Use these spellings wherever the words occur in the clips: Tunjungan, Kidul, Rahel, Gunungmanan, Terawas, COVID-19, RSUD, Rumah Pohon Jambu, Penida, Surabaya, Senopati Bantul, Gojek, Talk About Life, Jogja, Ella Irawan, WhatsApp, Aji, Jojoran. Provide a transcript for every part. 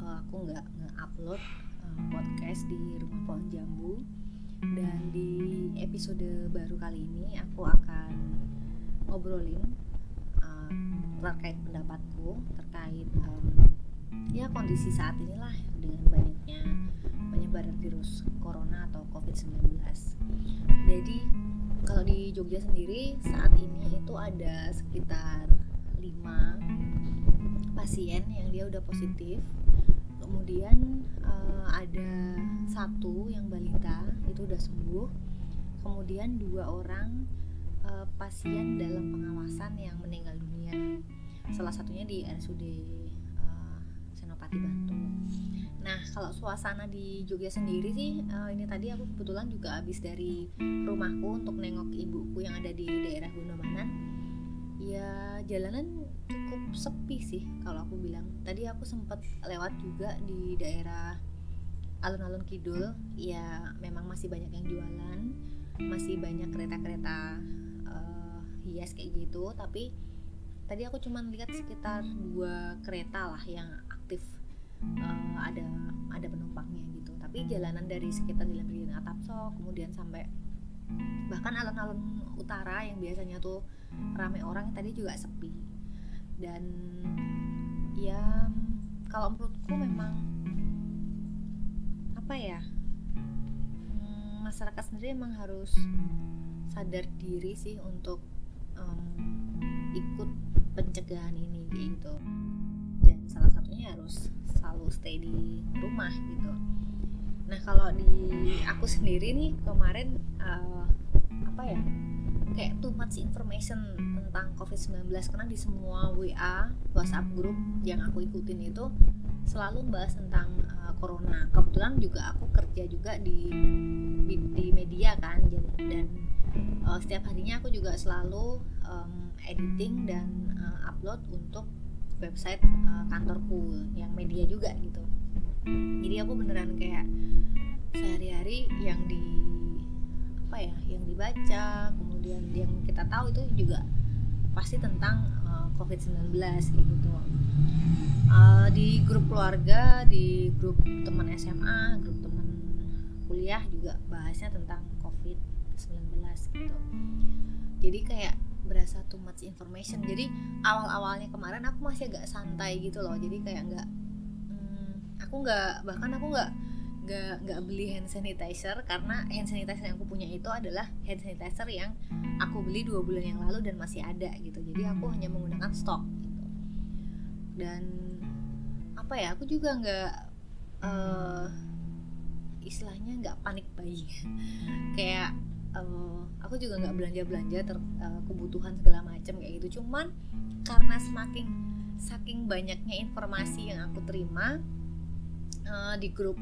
aku nggak nge-upload podcast di Rumah Pohon Jambu. Dan di episode baru kali ini aku akan ngobrolin terkait pendapatku terkait ya kondisi saat inilah dengan banyaknya penyebaran virus corona atau COVID-19. Jadi kalau di Jogja sendiri saat ini itu ada sekitar 5 pasien yang dia udah positif. Kemudian ada 1 yang balita itu udah sembuh. Kemudian 2 orang pasien dalam pengawasan yang meninggal dunia. Salah satunya di RSUD Senopati Bantul. Nah, kalau suasana di Jogja sendiri sih, ini tadi aku kebetulan juga habis dari rumahku untuk nengok ibuku yang ada di daerah Gunungmanan. Ya, jalanan cukup sepi sih kalau aku bilang. Tadi aku sempat lewat juga di daerah alun-alun Kidul. Ya, memang masih banyak yang jualan, masih banyak kereta-kereta hias kayak gitu. Tapi tadi aku cuma lihat sekitar 2 kereta lah yang aktif. Ada penumpangnya gitu, tapi jalanan dari sekitar jalan atap sok kemudian sampai bahkan alun-alun utara yang biasanya tuh ramai orang tadi juga sepi. Dan ya kalau menurutku memang apa ya, masyarakat sendiri memang harus sadar diri sih untuk ikut pencegahan ini gitu. Dan salah satunya harus selalu stay di rumah gitu. Nah kalau di aku sendiri nih kemarin kayak too much information tentang COVID-19 karena di semua WA, WhatsApp group yang aku ikutin itu selalu bahas tentang corona. Kebetulan juga aku kerja juga di media kan, dan setiap harinya aku juga selalu editing dan upload untuk website kantorku yang media juga gitu. Jadi aku beneran kayak sehari-hari yang yang dibaca kemudian yang kita tahu itu juga pasti tentang COVID-19 kayak gitu. Di grup keluarga, di grup teman SMA, grup teman kuliah juga bahasnya tentang COVID-19 gitu. Jadi kayak berasa too much information. Jadi awal-awalnya kemarin aku masih agak santai gitu loh. Jadi kayak aku nggak beli hand sanitizer karena hand sanitizer yang aku punya itu adalah hand sanitizer yang aku beli 2 bulan yang lalu dan masih ada gitu. Jadi aku hanya menggunakan stok gitu. Dan aku juga nggak istilahnya nggak panik buying kayak aku juga nggak belanja-belanja kebutuhan segala macam kayak gitu. Cuman karena saking banyaknya informasi yang aku terima di grup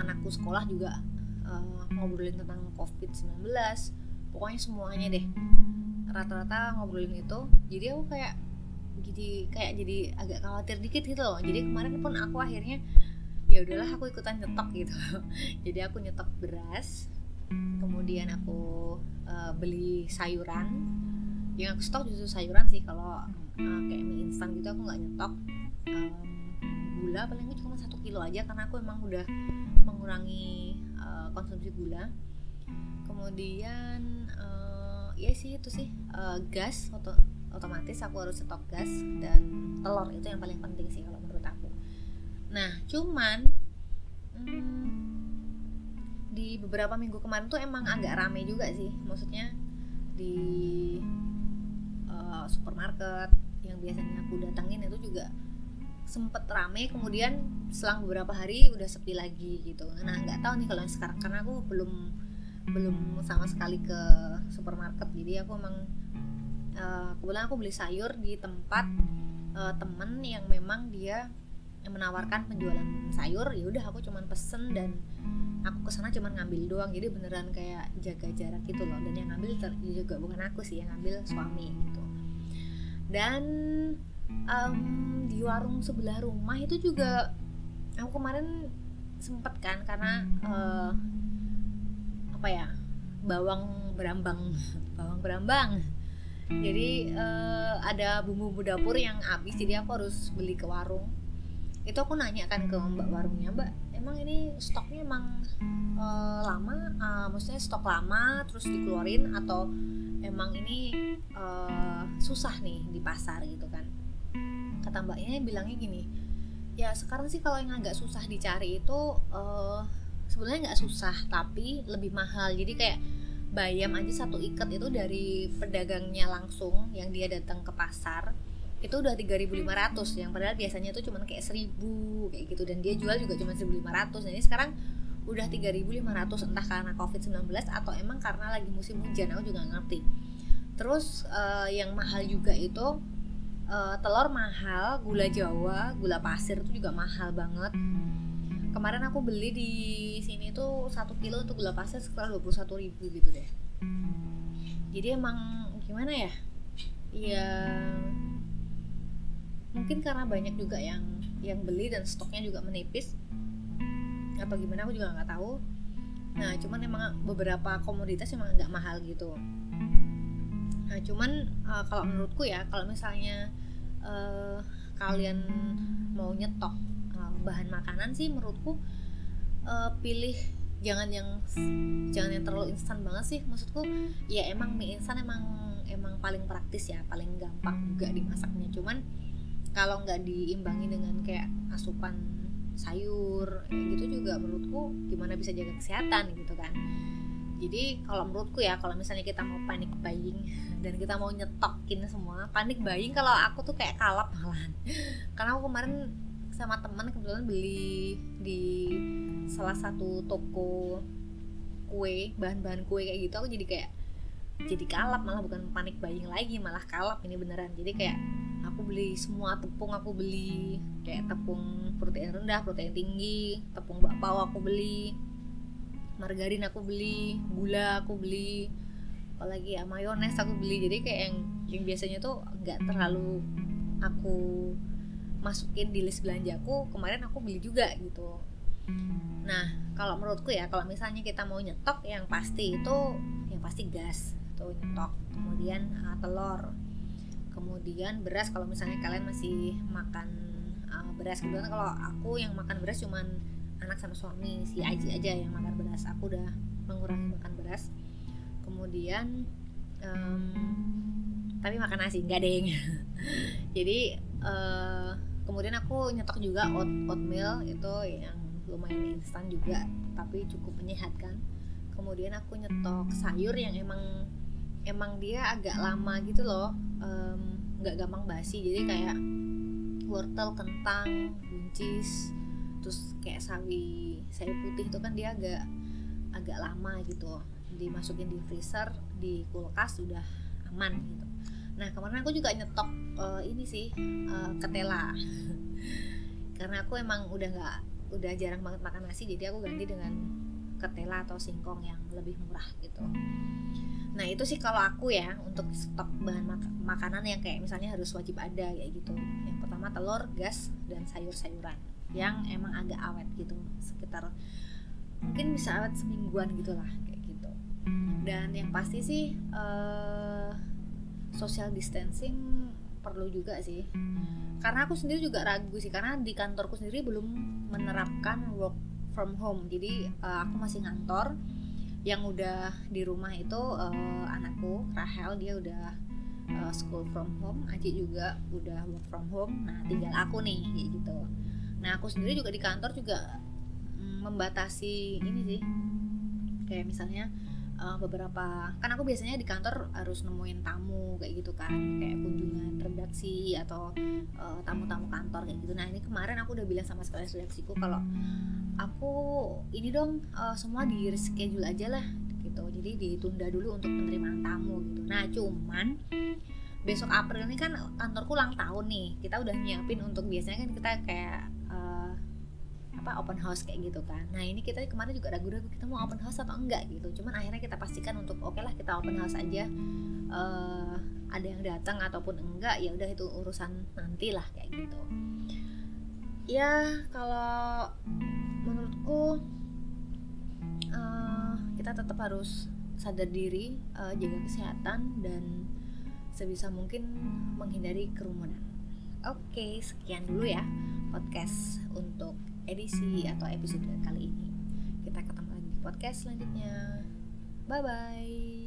anakku sekolah juga ngobrolin tentang COVID-19, pokoknya semuanya deh rata-rata ngobrolin itu. Jadi aku jadi agak khawatir dikit gitu loh. Jadi kemarin pun aku akhirnya ya udahlah aku ikutan nyetok gitu. Jadi aku nyetok beras. Kemudian aku beli sayuran. Yang aku stok justru sayuran sih. Kalau kayak mie instan gitu aku gak nyetok. Gula paling cuma 1 kilo aja karena aku emang udah mengurangi konsumsi gula. Kemudian gas otomatis aku harus stok gas. Dan telur itu yang paling penting sih kalau menurut aku. Nah cuman di beberapa minggu kemarin tuh emang agak rame juga sih, maksudnya di supermarket yang biasanya aku datangin itu juga sempet rame, kemudian selang beberapa hari udah sepi lagi gitu. Nah nggak tahu nih kalau yang sekarang karena aku belum sama sekali ke supermarket. Jadi aku emang kebetulan aku beli sayur di tempat temen yang memang dia menawarkan penjualan sayur. Ya udah aku cuman pesen dan aku kesana cuman ngambil doang. Jadi beneran kayak jaga jarak gitu loh. Dan yang ngambil juga bukan aku sih, yang ngambil suami gitu. Dan di warung sebelah rumah itu juga aku kemarin sempet kan karena bawang berambang. Jadi ada bumbu dapur yang habis, jadi aku harus beli ke warung. itu aku nanya kan ke mbak warungnya, mbak emang ini stoknya emang lama, maksudnya stok lama terus dikeluarin atau emang ini susah nih di pasar gitu kan. Kata mbaknya bilangnya gini, ya sekarang sih kalau yang agak susah dicari itu sebenarnya nggak susah tapi lebih mahal. Jadi kayak bayam aja satu ikat itu dari pedagangnya langsung yang dia datang ke pasar itu udah 3.500, yang padahal biasanya itu cuman kayak 1.000 kayak gitu, dan dia jual juga cuman 1.500. Jadi sekarang udah 3.500, entah karena COVID-19 atau emang karena lagi musim hujan, aku juga ngerti. Terus yang mahal juga itu telur mahal, gula jawa, gula pasir itu juga mahal banget. Kemarin aku beli di sini tuh 1 kilo untuk gula pasir sekitar 21.000 gitu deh. Jadi emang gimana ya? Ya mungkin karena banyak juga yang beli dan stoknya juga menipis apa gimana aku juga nggak tahu. Nah cuman emang beberapa komoditas emang agak mahal gitu. Nah cuman kalau menurutku ya, kalau misalnya kalian mau nyetok bahan makanan sih menurutku pilih jangan yang terlalu instan banget sih. Maksudku ya emang mie instan emang paling praktis ya, paling gampang juga dimasaknya. Cuman kalau nggak diimbangi dengan kayak asupan sayur gitu juga menurutku gimana bisa jaga kesehatan gitu kan. Jadi kalau menurutku ya, kalau misalnya kita mau panic buying dan kita mau nyetokin semua, panic buying kalau aku tuh kayak kalap malahan. Karena aku kemarin sama teman kebetulan beli di salah satu toko kue, bahan-bahan kue kayak gitu, aku jadi kalap, malah bukan panic buying lagi, malah kalap ini beneran. Jadi kayak aku beli semua tepung, aku beli kayak tepung protein rendah, protein tinggi, tepung bakpao aku beli, margarin aku beli, gula aku beli, apalagi ya mayones aku beli. Jadi kayak yang biasanya tuh nggak terlalu aku masukin di list belanjaku, kemarin aku beli juga gitu. Nah kalau menurutku ya, kalau misalnya kita mau nyetok yang pasti itu yang pasti gas tuh nyetok, kemudian telur, kemudian beras kalau misalnya kalian masih makan beras. Kebetulan kalau aku yang makan beras cuman anak sama suami, si Aji aja yang makan beras, aku udah mengurangi makan beras. Kemudian tapi makan nasi, enggak deng. Jadi kemudian aku nyetok juga oatmeal itu yang lumayan instan juga tapi cukup menyehatkan. Kemudian aku nyetok sayur yang emang dia agak lama gitu loh, nggak gampang basi. Jadi kayak wortel, kentang, buncis, terus kayak sawi putih itu kan dia agak lama gitu, dimasukin di freezer, di kulkas udah aman gitu. Nah kemarin aku juga nyetok ini sih ketela karena aku emang udah jarang banget makan nasi, jadi aku ganti dengan ketela atau singkong yang lebih murah gitu. Nah itu sih kalau aku ya untuk stok bahan makanan yang kayak misalnya harus wajib ada kayak gitu. Yang pertama telur, gas, dan sayur-sayuran yang emang agak awet gitu, sekitar mungkin bisa awet semingguan gitulah kayak gitu. Dan yang pasti sih social distancing perlu juga sih, karena aku sendiri juga ragu sih karena di kantorku sendiri belum menerapkan work from home. Jadi aku masih ngantor. Yang udah di rumah itu anakku Rahel, dia udah school from home, Aji juga udah work from home. Nah tinggal aku nih kayak gitu. Nah aku sendiri juga di kantor juga membatasi ini sih, kayak misalnya beberapa, kan aku biasanya di kantor harus nemuin tamu kayak gitu kan, kayak kunjungan redaksi atau tamu-tamu kantor kayak gitu. Nah ini kemarin aku udah bilang sama sekali redaksiku kalau aku ini dong semua di reschedule aja lah gitu, jadi ditunda dulu untuk penerimaan tamu gitu. Nah cuman besok April ini kan kantorku ulang tahun nih, kita udah nyiapin untuk biasanya kan kita kayak open house kayak gitu kan. Nah ini kita kemarin juga ragu-ragu kita mau open house atau enggak gitu, cuman akhirnya kita pastikan untuk oke lah kita open house aja, ada yang datang ataupun enggak ya udah itu urusan nantilah kayak gitu. Ya kalau menurutku kita tetap harus sadar diri, jaga kesehatan, dan sebisa mungkin menghindari kerumunan. Oke, sekian dulu ya podcast untuk edisi atau episode kali ini. Kita ketemu lagi di podcast selanjutnya. Bye-bye.